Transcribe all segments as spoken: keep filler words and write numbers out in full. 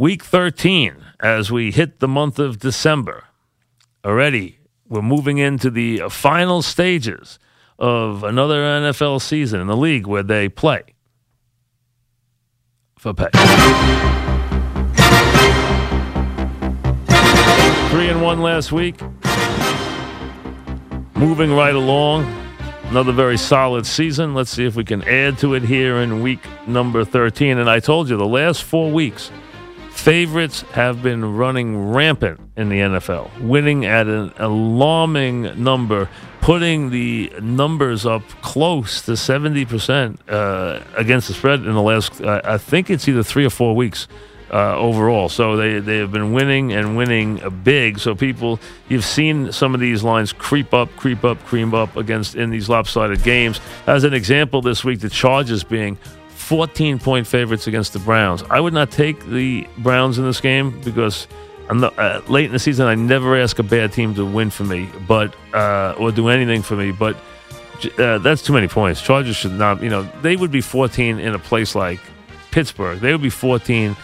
Week thirteen, as we hit the month of December. Already, we're moving into the final stages of another N F L season in the league where they play for pay. Three and one last week. Moving right along. Another very solid season. Let's see if we can add to it here in week number thirteen. And I told you, the last four weeks, favorites have been running rampant in the N F L, winning at an alarming number, putting the numbers up close to seventy percent uh, against the spread in the last, uh, I think it's either three or four weeks uh, overall. So they, they have been winning and winning big. So people, you've seen some of these lines creep up, creep up, creep up against in these lopsided games. As an example this week, the Chargers being fourteen-point favorites against the Browns. I would not take the Browns in this game because I'm not, uh, late in the season, I never ask a bad team to win for me, but uh, or do anything for me. But uh, that's too many points. Chargers should not. You know, they would be fourteen in a place like Pittsburgh. They would be fourteen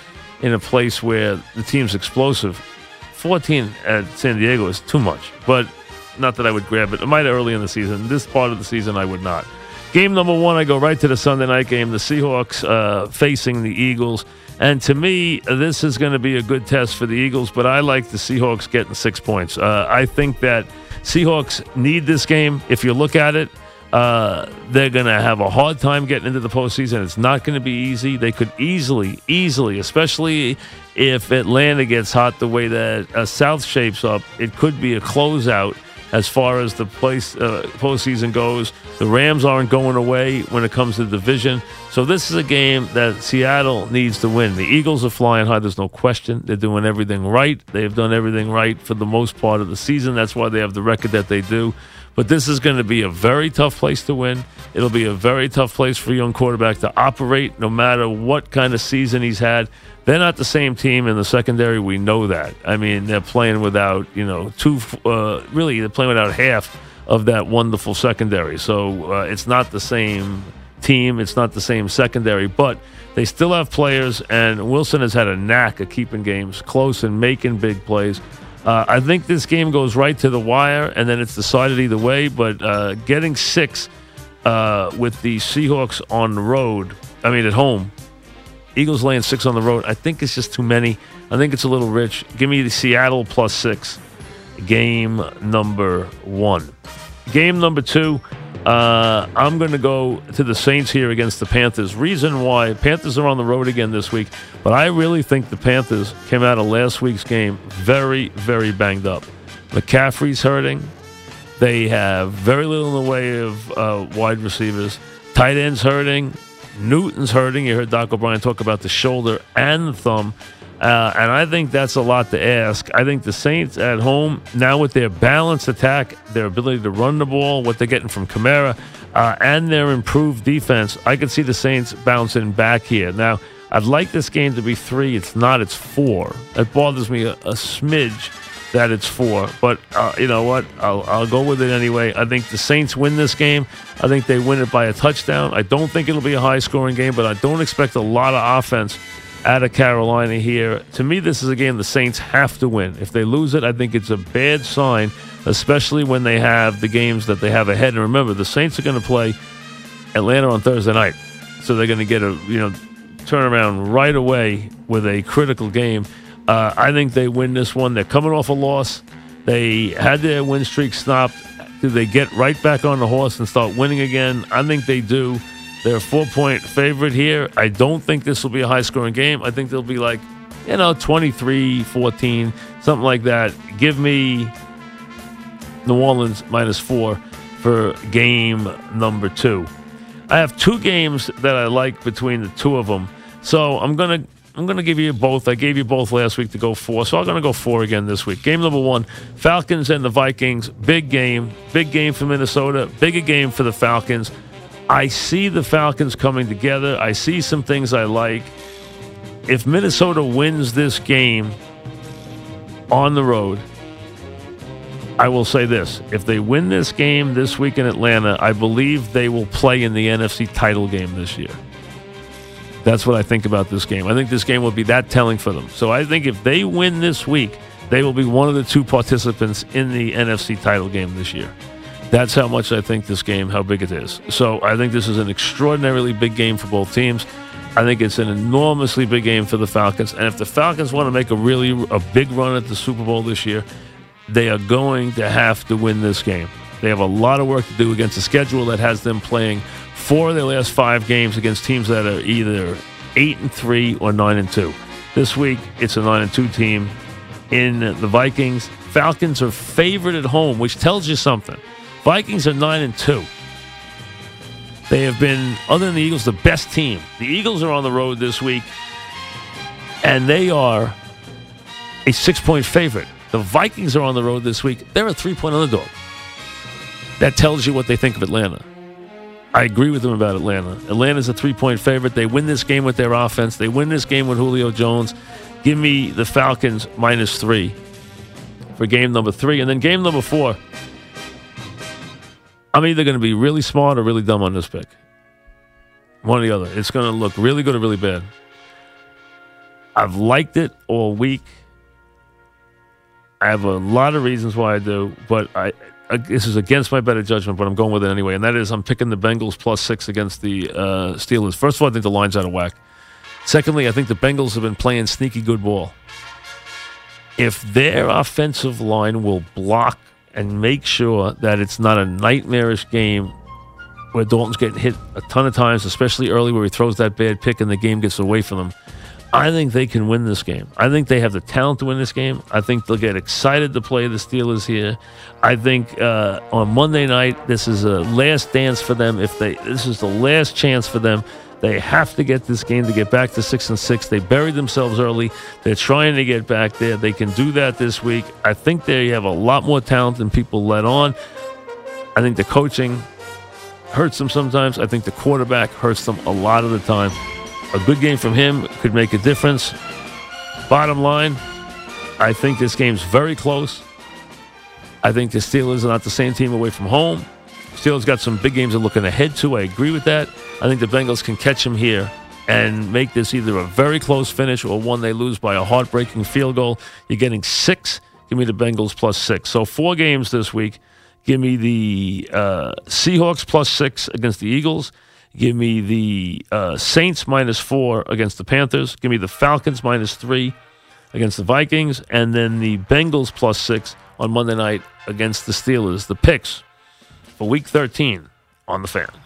in a place where the team's explosive. fourteen at San Diego is too much. But not that I would grab it. It might early in the season. This part of the season, I would not. Game number one, I go right to the Sunday night game, the Seahawks uh, facing the Eagles. And to me, this is going to be a good test for the Eagles, but I like the Seahawks getting six points. Uh, I think that Seahawks need this game. If you look at it, uh, they're going to have a hard time getting into the postseason. It's not going to be easy. They could easily, easily, especially if Atlanta gets hot the way that uh, South shapes up, it could be a closeout. As far as the place, uh, postseason goes, the Rams aren't going away when it comes to the division. So this is a game that Seattle needs to win. The Eagles are flying high. There's no question. They're doing everything right. They've done everything right for the most part of the season. That's why they have the record that they do. But this is going to be a very tough place to win. It'll be a very tough place for a young quarterback to operate no matter what kind of season he's had. They're not the same team in the secondary. We know that. I mean, they're playing without, you know, two, uh, really, they're playing without half of that wonderful secondary. So uh, it's not the same team. It's not the same secondary, but they still have players, and Wilson has had a knack of keeping games close and making big plays. Uh, I think this game goes right to the wire, and then it's decided either way. But uh, getting six uh, with the Seahawks on the road, I mean at home, Eagles laying six on the road, I think it's just too many. I think it's a little rich. Give me the Seattle plus six, game number one. Game number two, uh, I'm going to go to the Saints here against the Panthers. Reason why, Panthers are on the road again this week, but I really think the Panthers came out of last week's game very, very banged up. McCaffrey's hurting. They have very little in the way of uh, wide receivers. Tight end's hurting. Newton's hurting. You heard Doc O'Brien talk about the shoulder and the thumb. Uh, and I think that's a lot to ask. I think the Saints at home, now with their balanced attack, their ability to run the ball, what they're getting from Kamara, uh, and their improved defense, I could see the Saints bouncing back here. Now, I'd like this game to be three. It's not. It's four. It bothers me a, a smidge that it's four. But uh, you know what? I'll, I'll go with it anyway. I think the Saints win this game. I think they win it by a touchdown. I don't think it'll be a high-scoring game, but I don't expect a lot of offense out of Carolina here. To me, this is a game the Saints have to win. If they lose it, I think it's a bad sign, especially when they have the games that they have ahead. And remember, the Saints are going to play Atlanta on Thursday night, so they're going to get a you know turnaround right away with a critical game. Uh, I think they win this one. They're coming off a loss. They had their win streak stopped. Do they get right back on the horse and start winning again? I think they do. They're a four-point favorite here. I don't think this will be a high-scoring game. I think they'll be like, you know, twenty-three fourteen, something like that. Give me New Orleans minus four for game number two. I have two games that I like between the two of them. So I'm going to I'm going to give you both. I gave you both last week to go four, so I'm going to go four again this week. Game number one, Falcons and the Vikings. Big game. Big game for Minnesota. Bigger game for the Falcons. I see the Falcons coming together. I see some things I like. If Minnesota wins this game on the road, I will say this. If they win this game this week in Atlanta, I believe they will play in the N F C title game this year. That's what I think about this game. I think this game will be that telling for them. So I think if they win this week, they will be one of the two participants in the N F C title game this year. That's how much I think this game, how big it is. So I think this is an extraordinarily big game for both teams. I think it's an enormously big game for the Falcons. And if the Falcons want to make a really a big run at the Super Bowl this year, they are going to have to win this game. They have a lot of work to do against a schedule that has them playing four of their last five games against teams that are either eight and three or nine and two. This week, it's a nine and two team in the Vikings. Falcons are favored at home, which tells you something. Vikings are nine and two. They have been, other than the Eagles, the best team. The Eagles are on the road this week, and they are a six-point favorite. The Vikings are on the road this week. They're a three-point underdog. That tells you what they think of Atlanta. I agree with them about Atlanta. Atlanta's a three-point favorite. They win this game with their offense. They win this game with Julio Jones. Give me the Falcons minus three for game number three. And then game number four, I'm either going to be really smart or really dumb on this pick. One or the other. It's going to look really good or really bad. I've liked it all week. I have a lot of reasons why I do, but I... This is against my better judgment, but I'm going with it anyway. And that is I'm picking the Bengals plus six against the uh, Steelers. First of all, I think the line's out of whack. Secondly, I think the Bengals have been playing sneaky good ball. If their offensive line will block and make sure that it's not a nightmarish game where Dalton's getting hit a ton of times, especially early where he throws that bad pick and the game gets away from him, I think they can win this game. I think they have the talent to win this game. I think they'll get excited to play the Steelers here. I think uh, on Monday night, this is a last dance for them. If they, this is the last chance for them. They have to get this game to get back to six and six. They buried themselves early. They're trying to get back there. They can do that this week. I think they have a lot more talent than people let on. I think the coaching hurts them sometimes. I think the quarterback hurts them a lot of the time. A good game from him could make a difference. Bottom line, I think this game's very close. I think the Steelers are not the same team away from home. Steelers got some big games they're looking ahead to. I agree with that. I think the Bengals can catch them here and make this either a very close finish or one they lose by a heartbreaking field goal. You're getting six. Give me the Bengals plus six. So four games this week. Give me the uh, Seahawks plus six against the Eagles. Give me the uh, Saints minus four against the Panthers. Give me the Falcons minus three against the Vikings. And then the Bengals plus six on Monday night against the Steelers. The picks for week thirteen on The Fan.